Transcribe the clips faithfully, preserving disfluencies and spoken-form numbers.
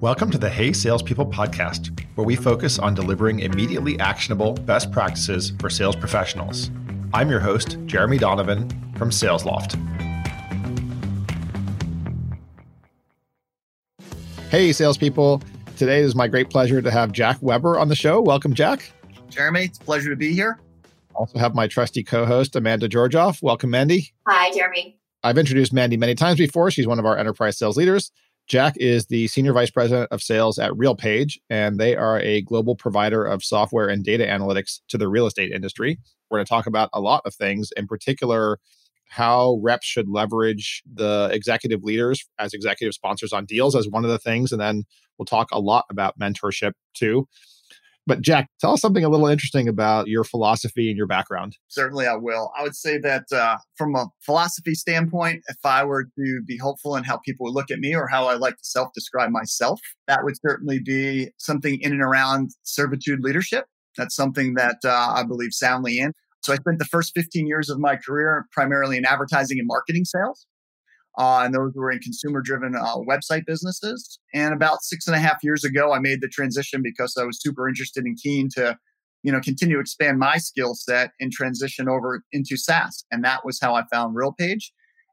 Welcome to the Hey Salespeople podcast, where we focus on delivering immediately actionable best practices for sales professionals. I'm your host, Jeremy Donovan from SalesLoft. Hey salespeople, today it is my great pleasure to have Jack Weber on the show. Welcome, Jack. Jeremy, it's a pleasure to be here. Also have my trusty co-host, Amanda Georgieff. Welcome, Mandy. Hi, Jeremy. I've introduced Mandy many times before. She's one of our enterprise sales leaders. Jack is the Senior Vice President of Sales at RealPage, and they are a global provider of software and data analytics to the real estate industry. We're going to talk about a lot of things, in particular, how reps should leverage the executive leaders as executive sponsors on deals as one of the things. And then we'll talk a lot about mentorship too. But Jack, tell us something a little interesting about your philosophy and your background. Certainly I will. I would say that uh, from a philosophy standpoint, if I were to be hopeful in how people would look at me or how I like to self-describe myself, that would certainly be something in and around servitude leadership. That's something that uh, I believe soundly in. So I spent the first fifteen years of my career primarily in advertising and marketing sales. Uh, and those were in consumer-driven uh, website businesses. And about six and a half years ago, I made the transition because I was super interested and keen to, you know, continue to expand my skill set and transition over into SaaS. And that was how I found RealPage.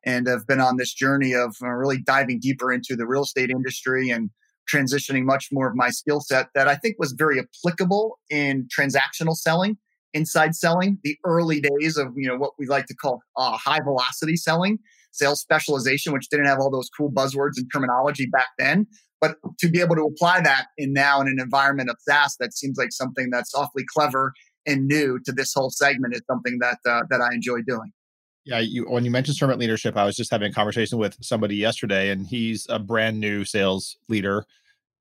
And I've been on this journey of uh, really diving deeper into the real estate industry and transitioning much more of my skill set that I think was very applicable in transactional selling, inside selling, the early days of, you know, what we like to call uh, high velocity selling, sales specialization, which didn't have all those cool buzzwords and terminology back then. But to be able to apply that in now in an environment of SaaS, that seems like something that's awfully clever and new to this whole segment is something that uh, that I enjoy doing. Yeah, you, when you mentioned servant leadership, I was just having a conversation with somebody yesterday, and he's a brand new sales leader,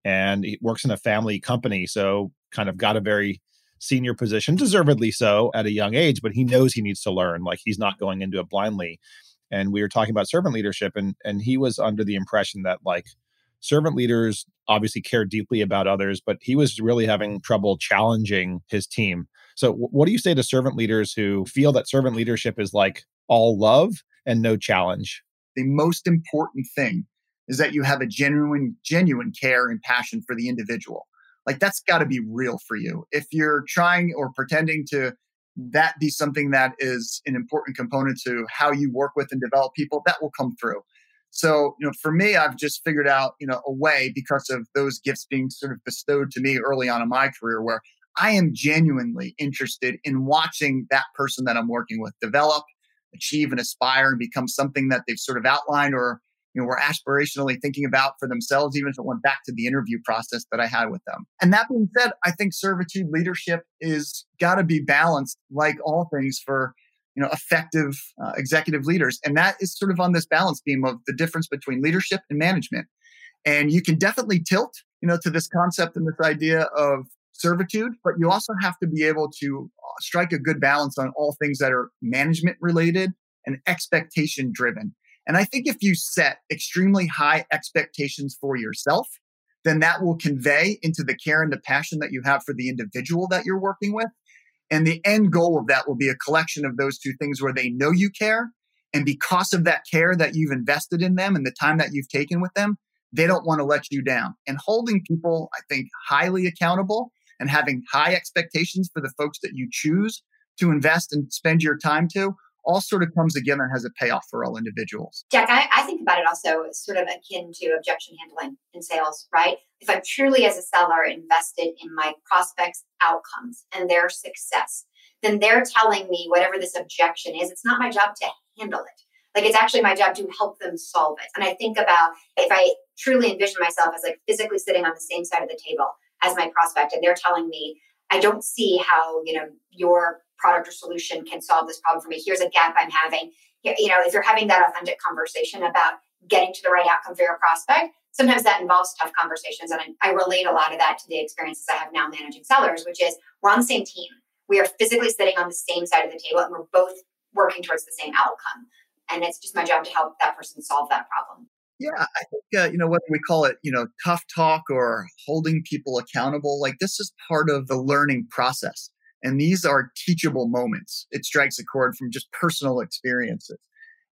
and he works in a family company, so kind of got a very senior position, deservedly so, at a young age. But he knows he needs to learn; like he's not going into it blindly. And we were talking about servant leadership, and and he was under the impression that like servant leaders obviously care deeply about others, but he was really having trouble challenging his team. So, w- what do you say to servant leaders who feel that servant leadership is like all love and no challenge? The most important thing is that you have a genuine, genuine care and passion for the individual. Like that's got to be real for you. If you're trying or pretending to that be something that is an important component to how you work with and develop people, that will come through. So, you know, for me, I've just figured out, you know, a way because of those gifts being sort of bestowed to me early on in my career where I am genuinely interested in watching that person that I'm working with develop, achieve and aspire and become something that they've sort of outlined or, you know, were aspirationally thinking about for themselves, even if it went back to the interview process that I had with them. And that being said, I think servitude leadership is got to be balanced like all things for, you know, effective uh, executive leaders. And that is sort of on this balance beam of the difference between leadership and management. And you can definitely tilt, you know, to this concept and this idea of servitude, but you also have to be able to strike a good balance on all things that are management related and expectation driven. And I think if you set extremely high expectations for yourself, then that will convey into the care and the passion that you have for the individual that you're working with. And the end goal of that will be a collection of those two things where they know you care. And because of that care that you've invested in them and the time that you've taken with them, they don't want to let you down. And holding people, I think, highly accountable and having high expectations for the folks that you choose to invest and spend your time to all sort of comes together and has a payoff for all individuals. Jack, I, I think about it also sort of akin to objection handling in sales, right? If I'm truly as a seller invested in my prospects' outcomes and their success, then they're telling me whatever this objection is, it's not my job to handle it. Like it's actually my job to help them solve it. And I think about if I truly envision myself as like physically sitting on the same side of the table as my prospect and they're telling me, I don't see how, you know, your product or solution can solve this problem for me. Here's a gap I'm having. You know, if you're having that authentic conversation about getting to the right outcome for your prospect, sometimes that involves tough conversations. And I, I relate a lot of that to the experiences I have now managing sellers, which is we're on the same team. We are physically sitting on the same side of the table and we're both working towards the same outcome. And it's just my job to help that person solve that problem. Yeah, I think, uh, you know, whether we call it, you know, tough talk or holding people accountable, like this is part of the learning process. And these are teachable moments. It strikes a chord from just personal experiences.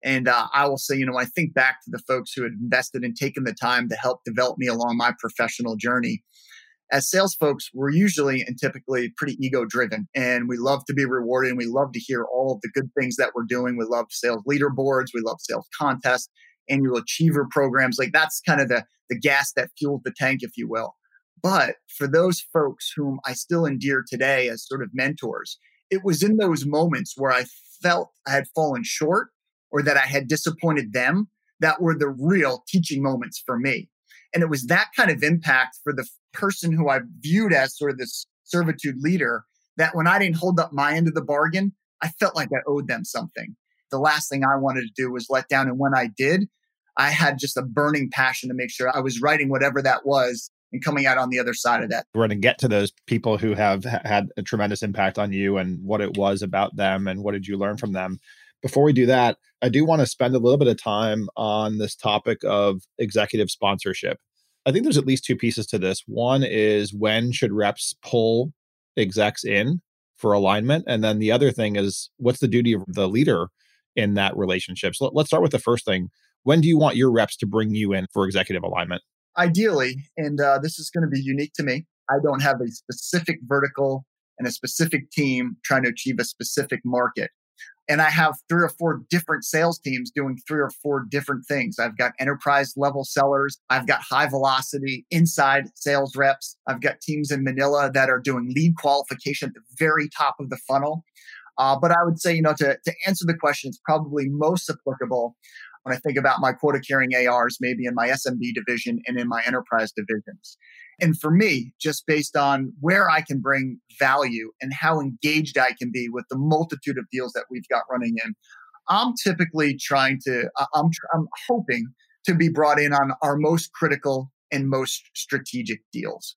And uh, I will say, you know, I think back to the folks who had invested and taken the time to help develop me along my professional journey. As sales folks, we're usually and typically pretty ego-driven, and we love to be rewarded, and we love to hear all of the good things that we're doing. We love sales leaderboards. We love sales contests, annual achiever programs. Like that's kind of the, the gas that fuels the tank, if you will. But for those folks whom I still endear today as sort of mentors, it was in those moments where I felt I had fallen short or that I had disappointed them that were the real teaching moments for me. And it was that kind of impact for the person who I viewed as sort of this servitude leader that when I didn't hold up my end of the bargain, I felt like I owed them something. The last thing I wanted to do was let down. And when I did, I had just a burning passion to make sure I was writing whatever that was and coming out on the other side of that. We're going to get to those people who have had a tremendous impact on you and what it was about them and what did you learn from them. Before we do that, I do want to spend a little bit of time on this topic of executive sponsorship. I think there's at least two pieces to this. One is when should reps pull execs in for alignment? And then the other thing is what's the duty of the leader in that relationship? So let's start with the first thing. When do you want your reps to bring you in for executive alignment? Ideally, and uh, this is going to be unique to me, I don't have a specific vertical and a specific team trying to achieve a specific market. And I have three or four different sales teams doing three or four different things. I've got enterprise level sellers. I've got high velocity inside sales reps. I've got teams in Manila that are doing lead qualification at the very top of the funnel. Uh, but I would say, you know, to, to answer the question, it's probably most applicable when I think about my quota carrying A Rs, maybe in my S M B division and in my enterprise divisions. And for me, just based on where I can bring value and how engaged I can be with the multitude of deals that we've got running in, I'm typically trying to, I'm, I'm hoping to be brought in on our most critical and most strategic deals.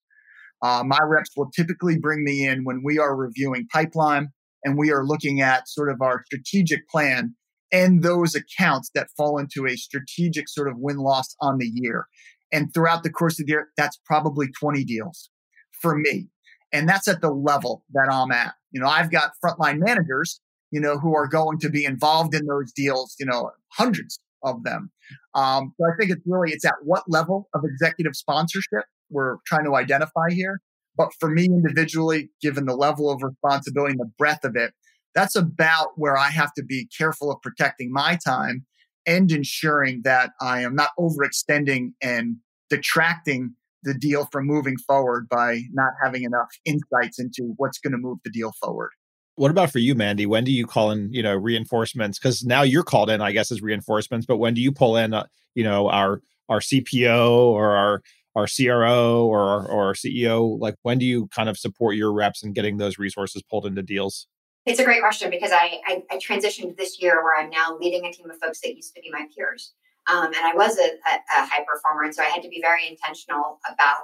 Uh, my reps will typically bring me in when we are reviewing pipeline and we are looking at sort of our strategic plan and those accounts that fall into a strategic sort of win-loss on the year. And throughout the course of the year, that's probably twenty deals for me. And that's at the level that I'm at. You know, I've got frontline managers, you know, who are going to be involved in those deals, you know, hundreds of them. Um, so I think it's really, it's at what level of executive sponsorship we're trying to identify here. But for me individually, given the level of responsibility and the breadth of it, that's about where I have to be careful of protecting my time and ensuring that I am not overextending and detracting the deal from moving forward by not having enough insights into what's going to move the deal forward. What about for you, Mandy? When do you call in, you know, reinforcements? Because now you're called in, I guess, as reinforcements. But when do you pull in, uh, you know, our our C P O or our our C R O or our, or our C E O? Like, when do you kind of support your reps in getting those resources pulled into deals? It's a great question because I, I, I transitioned this year where I'm now leading a team of folks that used to be my peers. Um, and I was a, a, a high performer. And so I had to be very intentional about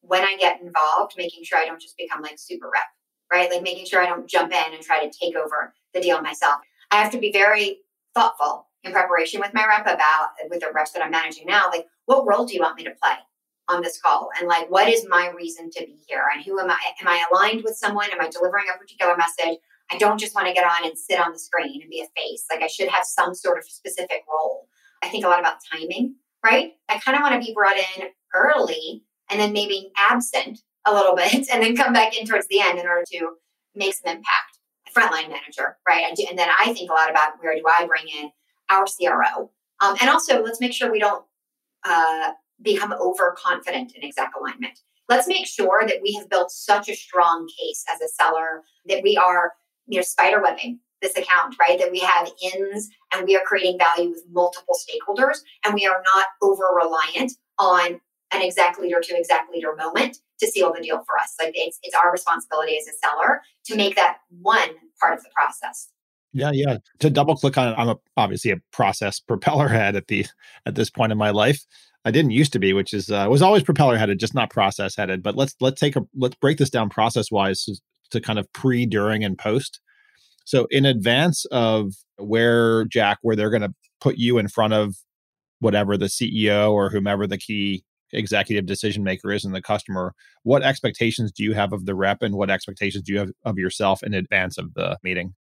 when I get involved, making sure I don't just become like super rep, right? Like making sure I don't jump in and try to take over the deal myself. I have to be very thoughtful in preparation with my rep about, with the reps that I'm managing now, like what role do you want me to play on this call? And like, what is my reason to be here? And who am I? Am I aligned with someone? Am I delivering a particular message? I don't just want to get on and sit on the screen and be a face. Like I should have some sort of specific role. I think a lot about timing, right? I kind of want to be brought in early and then maybe absent a little bit and then come back in towards the end in order to make some impact. Frontline manager, right? I do, and then I think a lot about where do I bring in our C R O. Um, and also let's make sure we don't uh, become overconfident in exec alignment. Let's make sure that we have built such a strong case as a seller that we are, you know, spider webbing this account, right? That we have ins and we are creating value with multiple stakeholders and we are not over-reliant on an exec leader to exec leader moment to seal the deal for us. Like it's it's our responsibility as a seller to make that one part of the process. Yeah, yeah. To double click on it, I'm a, obviously a process propeller head at the at this point in my life. I didn't used to be, which is uh, was always propeller headed, just not process headed. But let's let's take a let's break this down process wise to, to kind of pre, during, and post. So in advance of where Jack, where they're going to put you in front of whatever the C E O or whomever the key executive decision maker is and the customer, what expectations do you have of the rep and what expectations do you have of yourself in advance of the meeting?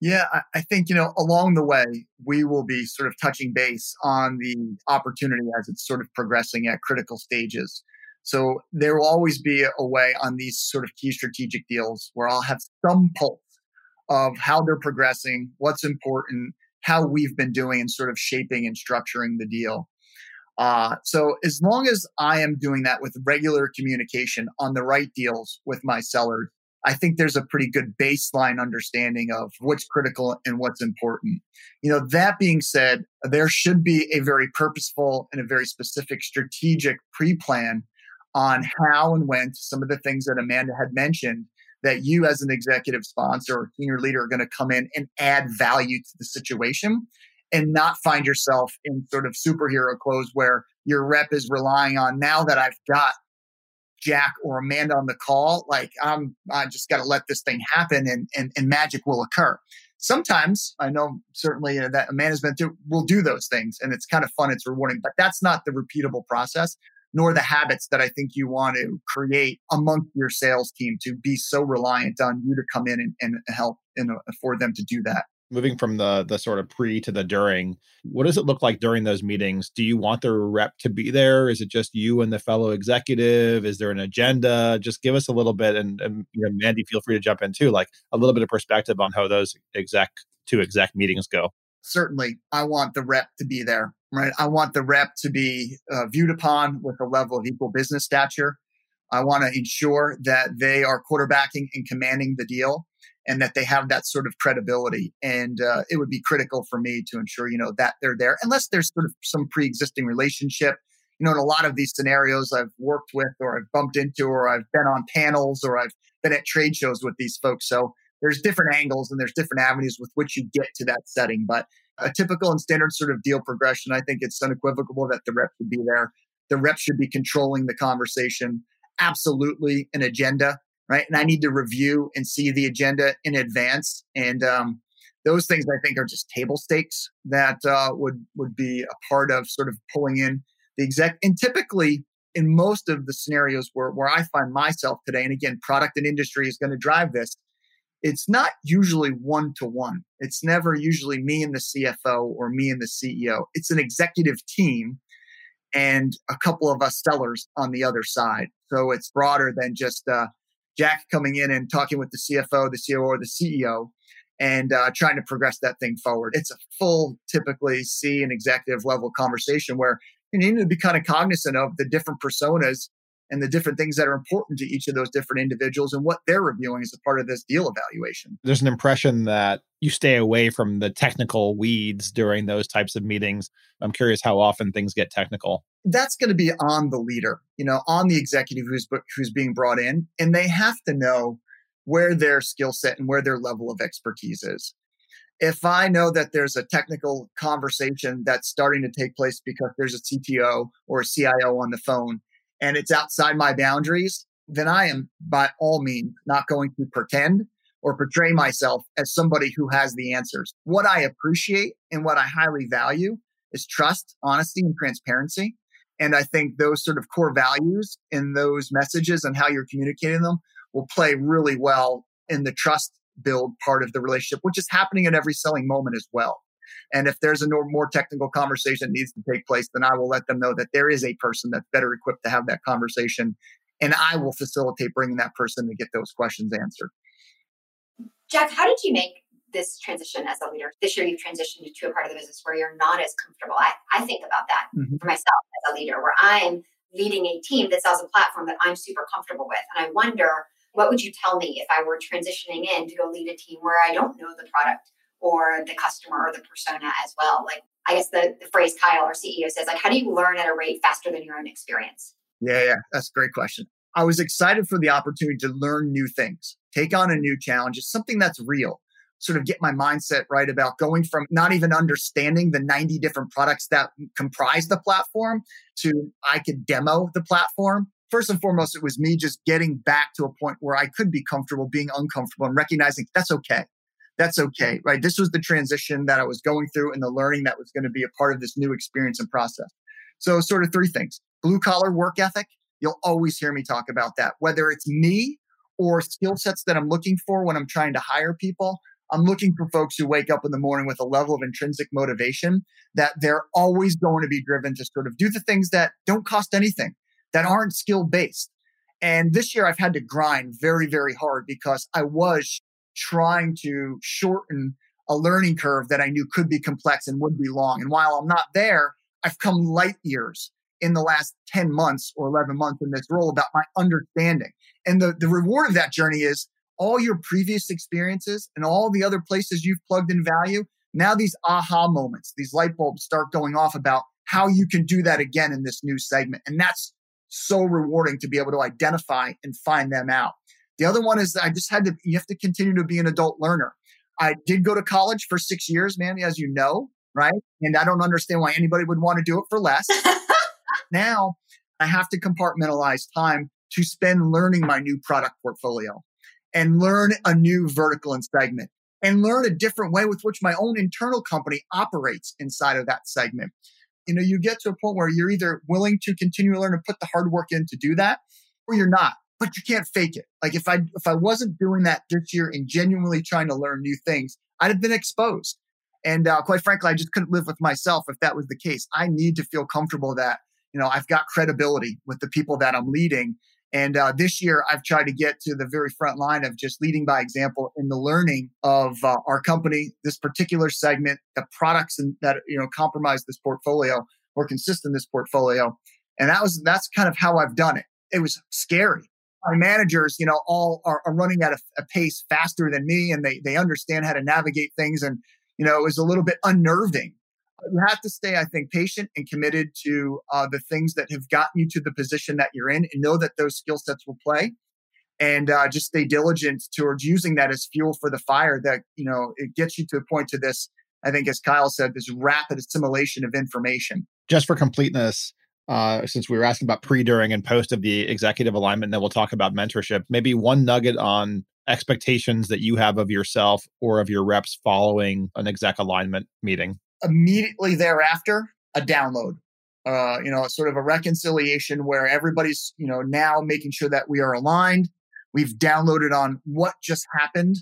Yeah, I think, you know, along the way, we will be sort of touching base on the opportunity as it's sort of progressing at critical stages. So there will always be a way on these sort of key strategic deals where I'll have some pulse of how they're progressing, what's important, how we've been doing and sort of shaping and structuring the deal. Uh, so as long as I am doing that with regular communication on the right deals with my sellers, I think there's a pretty good baseline understanding of what's critical and what's important. You know, that being said, there should be a very purposeful and a very specific strategic pre-plan on how and when some of the things that Amanda had mentioned that you as an executive sponsor or senior leader are going to come in and add value to the situation and not find yourself in sort of superhero clothes where your rep is relying on, now that I've got Jack or Amanda on the call, like I'm, I just got to let this thing happen and, and and magic will occur. Sometimes I know certainly uh, that Amanda's been through, we'll do those things and it's kind of fun, it's rewarding, but that's not the repeatable process nor the habits that I think you want to create amongst your sales team to be so reliant on you to come in and, and help and afford them to do that. Moving from the the sort of pre to the during, what does it look like during those meetings? Do you want the rep to be there? Is it just you and the fellow executive? Is there an agenda? Just give us a little bit, and, and you know, Mandy, feel free to jump in too, like a little bit of perspective on how those exec to exec meetings go. Certainly, I want the rep to be there, right? I want the rep to be uh, viewed upon with a level of equal business stature. I want to ensure that they are quarterbacking and commanding the deal, and that they have that sort of credibility. And uh, it would be critical for me to ensure, you know, that they're there, unless there's sort of some pre-existing relationship. You know, in a lot of these scenarios I've worked with or I've bumped into or I've been on panels or I've been at trade shows with these folks. So there's different angles and there's different avenues with which you get to that setting. But a typical and standard sort of deal progression, I think it's unequivocal that the rep should be there. The rep should be controlling the conversation. Absolutely an agenda. Right. And I need to review and see the agenda in advance. And um, those things I think are just table stakes that uh, would, would be a part of sort of pulling in the exec. And typically in most of the scenarios where, where I find myself today, and again, product and industry is going to drive this, it's not usually one-to-one. It's never usually me and the C F O or me and the C E O. It's an executive team and a couple of us sellers on the other side. So it's broader than just uh, Jack coming in and talking with the C F O, the C O O, or the C E O, and uh, trying to progress that thing forward. It's a full, typically, C and executive level conversation where you need to be kind of cognizant of the different personas and the different things that are important to each of those different individuals and what they're reviewing as a part of this deal evaluation. There's an impression that you stay away from the technical weeds during those types of meetings. I'm curious how often things get technical. That's going to be on the leader, you know, on the executive who's who's being brought in, and they have to know where their skill set and where their level of expertise is. If I know that there's a technical conversation that's starting to take place because there's a C T O or a C I O on the phone, and it's outside my boundaries, then I am by all means not going to pretend or portray myself as somebody who has the answers. What I appreciate and what I highly value is trust, honesty, and transparency. And I think those sort of core values in those messages and how you're communicating them will play really well in the trust build part of the relationship, which is happening at every selling moment as well. And if there's a more technical conversation that needs to take place, then I will let them know that there is a person that's better equipped to have that conversation. And I will facilitate bringing that person to get those questions answered. Jack, how did you make this transition as a leader? This year, you've transitioned to a part of the business where you're not as comfortable. I, I think about that mm-hmm. for myself as a leader, where I'm leading a team that sells a platform that I'm super comfortable with. And I wonder, what would you tell me if I were transitioning in to go lead a team where I don't know the product or the customer or the persona as well? Like, I guess the, the phrase Kyle, our C E O, says, like, how do you learn at a rate faster than your own experience? Yeah, yeah, that's a great question. I was excited for the opportunity to learn new things, take on a new challenge. It's something that's real, sort of get my mindset right about going from not even understanding the ninety different products that comprise the platform to I could demo the platform. First and foremost, it was me just getting back to a point where I could be comfortable being uncomfortable and recognizing that's okay. That's okay, right? This was the transition that I was going through and the learning that was going to be a part of this new experience and process. So sort of three things. Blue collar work ethic. You'll always hear me talk about that. Whether it's me or skill sets that I'm looking for when I'm trying to hire people, I'm looking for folks who wake up in the morning with a level of intrinsic motivation that they're always going to be driven to sort of do the things that don't cost anything, that aren't skill-based. And this year I've had to grind very, very hard because I was trying to shorten a learning curve that I knew could be complex and would be long. And while I'm not there, I've come light years in the last ten months or eleven months in this role about my understanding. And the, the reward of that journey is all your previous experiences and all the other places you've plugged in value. Now these aha moments, these light bulbs start going off about how you can do that again in this new segment. And that's so rewarding to be able to identify and find them out. The other one is that I just had to, you have to continue to be an adult learner. I did go to college for six years, Mandy, as you know, right? And I don't understand why anybody would want to do it for less. Now I have to compartmentalize time to spend learning my new product portfolio and learn a new vertical and segment and learn a different way with which my own internal company operates inside of that segment. You know, you get to a point where you're either willing to continue to learn and put the hard work in to do that, or you're not, but you can't fake it. Like if I, if I wasn't doing that this year and genuinely trying to learn new things, I'd have been exposed. And uh, quite frankly, I just couldn't live with myself if that was the case. I need to feel comfortable that, you know, I've got credibility with the people that I'm leading. And uh, this year, I've tried to get to the very front line of just leading by example in the learning of uh, our company, this particular segment, the products and that you know comprise this portfolio or consist in this portfolio. And that was that's kind of how I've done it. It was scary. My managers, you know, all are, are running at a, a pace faster than me, and they they understand how to navigate things. And you know, it was a little bit unnerving. You have to stay, I think, patient and committed to uh, the things that have gotten you to the position that you're in and know that those skill sets will play and uh, just stay diligent towards using that as fuel for the fire that, you know, it gets you to a point to this, I think, as Kyle said, this rapid assimilation of information. Just for completeness, uh, since we were asking about pre, during, and post of the executive alignment, and then we'll talk about mentorship, maybe one nugget on expectations that you have of yourself or of your reps following an exec alignment meeting. Immediately thereafter, a download, uh, you know, sort of a reconciliation where everybody's, you know, now making sure that we are aligned. We've downloaded on what just happened.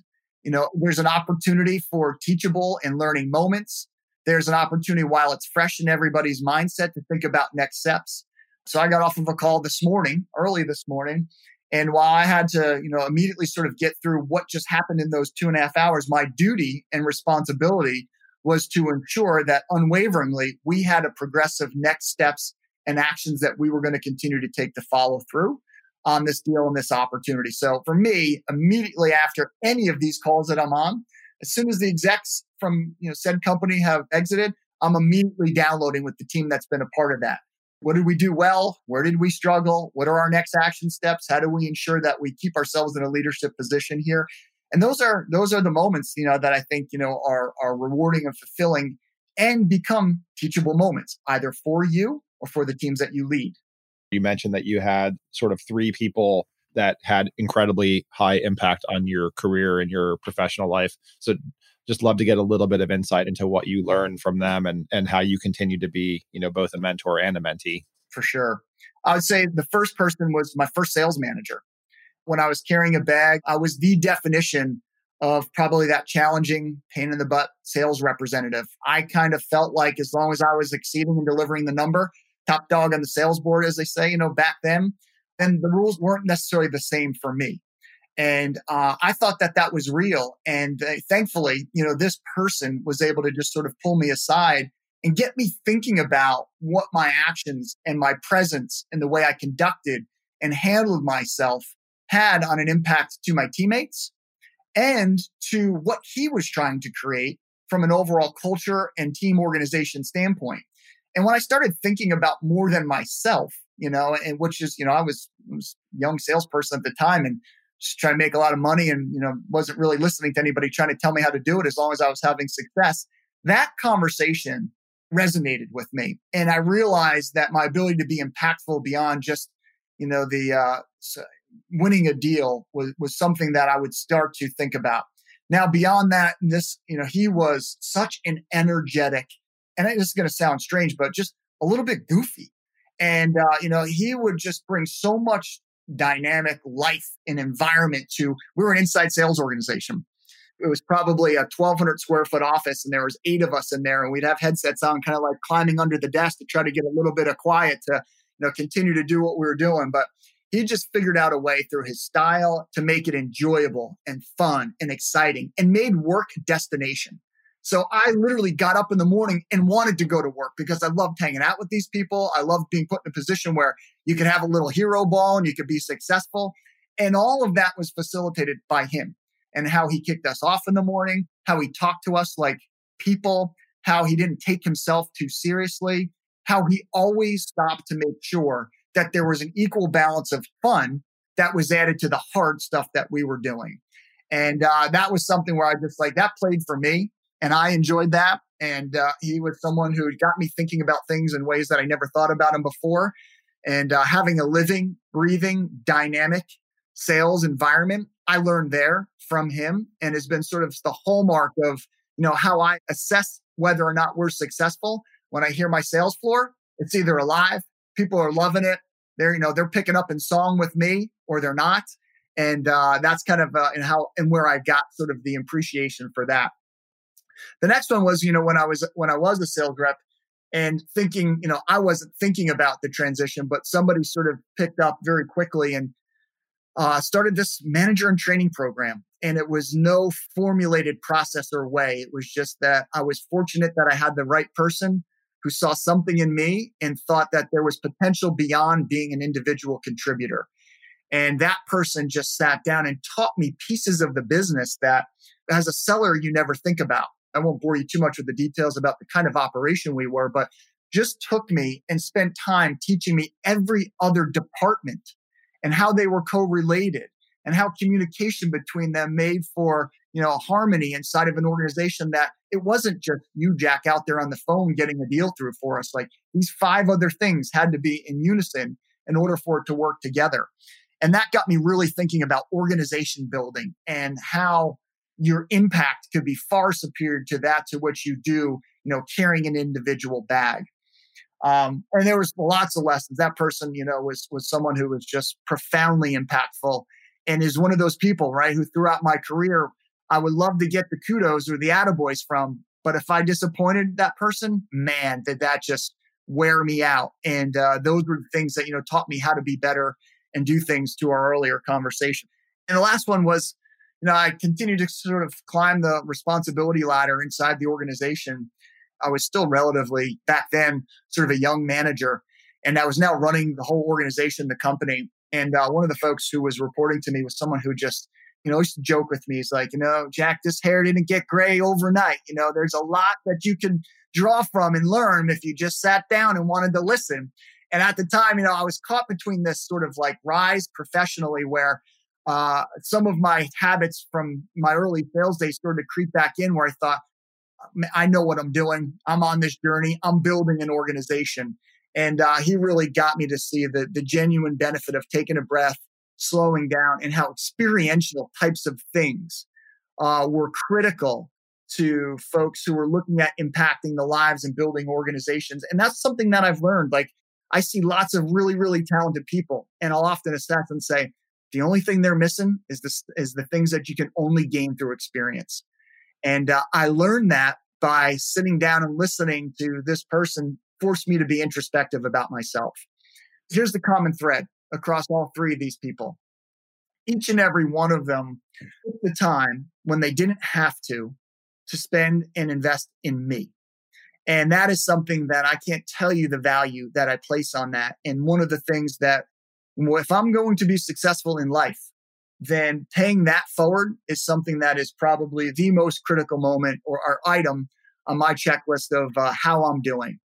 You know, there's an opportunity for teachable and learning moments. There's an opportunity while it's fresh in everybody's mindset to think about next steps. So I got off of a call this morning, early this morning. And while I had to, you know, immediately sort of get through what just happened in those two and a half hours, my duty and responsibility was to ensure that unwaveringly we had a progressive next steps and actions that we were going to continue to take to follow through on this deal and this opportunity. So for me, immediately after any of these calls that I'm on, as soon as the execs from you know said company have exited, I'm immediately downloading with the team that's been a part of that. What did we do well? Where did we struggle? What are our next action steps? How do we ensure that we keep ourselves in a leadership position here? And those are those are the moments, you know, that I think, you know, are are rewarding and fulfilling and become teachable moments, either for you or for the teams that you lead. You mentioned that you had sort of three people that had incredibly high impact on your career and your professional life. So just love to get a little bit of insight into what you learned from them and and how you continue to be, you know, both a mentor and a mentee. For sure. I would say the first person was my first sales manager. When I was carrying a bag, I was the definition of probably that challenging, pain in the butt sales representative. I kind of felt like as long as I was exceeding and delivering the number, top dog on the sales board, as they say, you know, back then, then the rules weren't necessarily the same for me. And uh, I thought that that was real. And uh, thankfully, you know, this person was able to just sort of pull me aside and get me thinking about what my actions and my presence and the way I conducted and handled myself had on an impact to my teammates and to what he was trying to create from an overall culture and team organization standpoint. And when I started thinking about more than myself, you know, and which is, you know, I was, I was a young salesperson at the time and just trying to make a lot of money and, you know, wasn't really listening to anybody trying to tell me how to do it as long as I was having success. That conversation resonated with me. And I realized that my ability to be impactful beyond just, you know, the, uh, winning a deal was, was something that I would start to think about. Now, beyond that, this, you know, he was such an energetic, and this is going to sound strange, but just a little bit goofy. And, uh, you know, he would just bring so much dynamic life and environment to, we were an inside sales organization. It was probably a twelve hundred square foot office, and there was eight of us in there, and we'd have headsets on, kind of like climbing under the desk to try to get a little bit of quiet to, you know, continue to do what we were doing. But he just figured out a way through his style to make it enjoyable and fun and exciting, and made work destination. So I literally got up in the morning and wanted to go to work because I loved hanging out with these people. I loved being put in a position where you could have a little hero ball and you could be successful. And all of that was facilitated by him, and how he kicked us off in the morning, how he talked to us like people, how he didn't take himself too seriously, how he always stopped to make sure that there was an equal balance of fun that was added to the hard stuff that we were doing. And uh, that was something where I just like, that played for me. And I enjoyed that. And uh, he was someone who got me thinking about things in ways that I never thought about him before. And uh, having a living, breathing, dynamic sales environment, I learned there from him, and has been sort of the hallmark of, you know, how I assess whether or not we're successful. When I hear my sales floor, it's either alive, people are loving it, they're, you know, they're picking up in song with me, or they're not. And uh, that's kind of uh, and how and where I got sort of the appreciation for that. The next one was, you know, when I was when I was a sales rep and thinking, you know, I wasn't thinking about the transition, but somebody sort of picked up very quickly and uh, started this manager and training program. And it was no formulated process or way. It was just that I was fortunate that I had the right person who saw something in me and thought that there was potential beyond being an individual contributor. And that person just sat down and taught me pieces of the business that as a seller, you never think about. I won't bore you too much with the details about the kind of operation we were, but just took me and spent time teaching me every other department and how they were co-related and how communication between them made for, you know, harmony inside of an organization, that it wasn't just you, Jack, out there on the phone getting a deal through for us. Like, these five other things had to be in unison in order for it to work together. And that got me really thinking about organization building and how your impact could be far superior to that to which you do, you know, carrying an individual bag. Um, and there was lots of lessons. That person, you know, was was someone who was just profoundly impactful, and is one of those people, right, who throughout my career, I would love to get the kudos or the attaboys from, but if I disappointed that person, man, did that just wear me out. And uh, those were the things that, you know, taught me how to be better and do things, to our earlier conversation. And the last one was, you know, I continued to sort of climb the responsibility ladder inside the organization. I was still relatively, back then, sort of a young manager, and I was now running the whole organization, the company. And uh, one of the folks who was reporting to me was someone who just, you know, used to joke with me. He's like, you know, Jack, this hair didn't get gray overnight. You know, there's a lot that you can draw from and learn if you just sat down and wanted to listen. And at the time, you know, I was caught between this sort of like rise professionally, where Uh, some of my habits from my early sales days started to creep back in, where I thought, I know what I'm doing. I'm on this journey. I'm building an organization. And uh, he really got me to see the, the genuine benefit of taking a breath, slowing down, and how experiential types of things uh, were critical to folks who were looking at impacting the lives and building organizations. And that's something that I've learned. Like, I see lots of really, really talented people, and I'll often assess and say, the only thing they're missing is this is the things that you can only gain through experience. And uh, I learned that by sitting down and listening to this person, forced me to be introspective about myself. Here's the common thread across all three of these people. Each and every one of them took the time when they didn't have to, to spend and invest in me. And that is something that I can't tell you the value that I place on that. And one of the things that, if I'm going to be successful in life, then paying that forward is something that is probably the most critical moment or, or item on my checklist of uh, how I'm doing.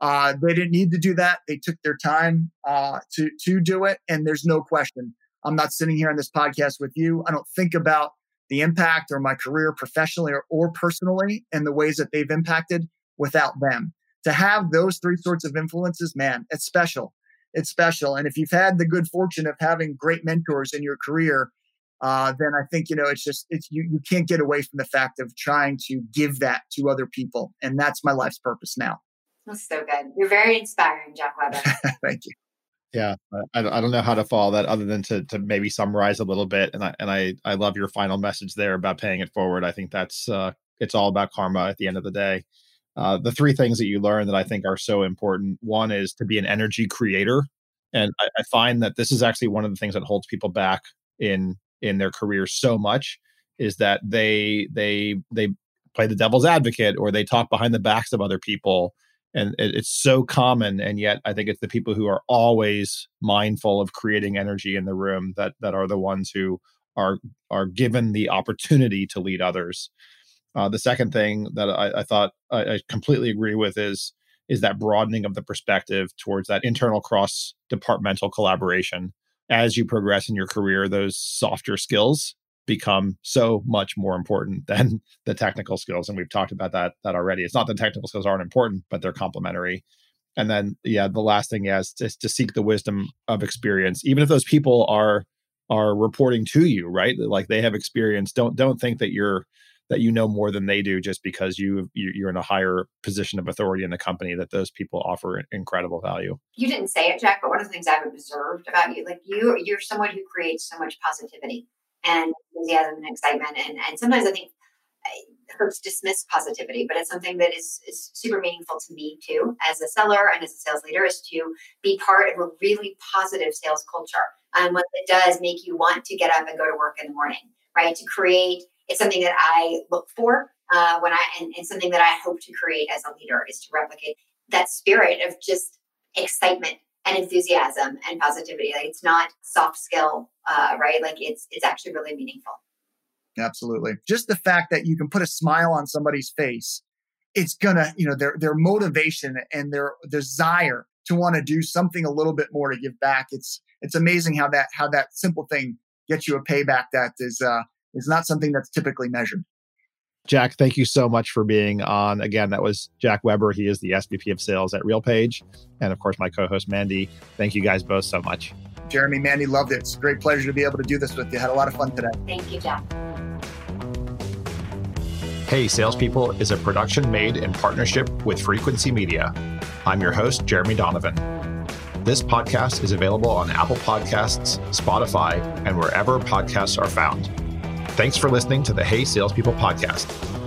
Uh, they didn't need to do that. They took their time uh, to, to do it. And there's no question, I'm not sitting here on this podcast with you. I don't think about the impact or my career professionally or, or personally and the ways that they've impacted without them. To have those three sorts of influences, man, it's special. It's special. And if you've had the good fortune of having great mentors in your career, uh, then I think, you know, it's just, it's, you, you can't get away from the fact of trying to give that to other people. And that's my life's purpose now. That's so good. You're very inspiring, Jack Weber. Thank you. Yeah, I, I don't know how to follow that other than to to maybe summarize a little bit. And I and I I love your final message there about paying it forward. I think that's uh, it's all about karma at the end of the day. Uh, the three things that you learn that I think are so important. One is to be an energy creator, and I, I find that this is actually one of the things that holds people back in in their careers so much, is that they they they play the devil's advocate or they talk behind the backs of other people. And it's so common, and yet I think it's the people who are always mindful of creating energy in the room that that are the ones who are are given the opportunity to lead others. Uh, the second thing that I, I thought I, I completely agree with is is that broadening of the perspective towards that internal cross-departmental collaboration. As you progress in your career, those softer skills become so much more important than the technical skills. And we've talked about that that already. It's not that technical skills aren't important, but they're complementary. And then, yeah, the last thing is, is to seek the wisdom of experience. Even if those people are are reporting to you, right? Like they have experience. Don't don't think that you're that you know more than they do just because you you're in a higher position of authority in the company. That those people offer incredible value. You didn't say it, Jack, but one of the things I've observed about you, like you you're someone who creates so much positivity and enthusiasm and excitement. And, and sometimes I think folks dismiss positivity, but it's something that is, is super meaningful to me too, as a seller and as a sales leader, is to be part of a really positive sales culture. And um, what it does make you want to get up and go to work in the morning, right? To create, it's something that I look for uh, when I, and, and something that I hope to create as a leader is to replicate that spirit of just excitement and enthusiasm and positivity. Like it's not soft skill, uh, right? Like it's it's actually really meaningful. Absolutely. Just the fact that you can put a smile on somebody's face, it's gonna, you know, their their motivation and their desire to want to do something a little bit more to give back. It's it's amazing how that how that simple thing gets you a payback that is uh, is not something that's typically measured. Jack, thank you so much for being on. Again, that was Jack Weber. He is the S V P of Sales at RealPage. And of course, my co-host, Mandy. Thank you guys both so much. Jeremy, Mandy, loved it. It's a great pleasure to be able to do this with you. Had a lot of fun today. Thank you, Jack. Hey, Salespeople is a production made in partnership with Frequency Media. I'm your host, Jeremy Donovan. This podcast is available on Apple Podcasts, Spotify, and wherever podcasts are found. Thanks for listening to the Hey Salespeople podcast.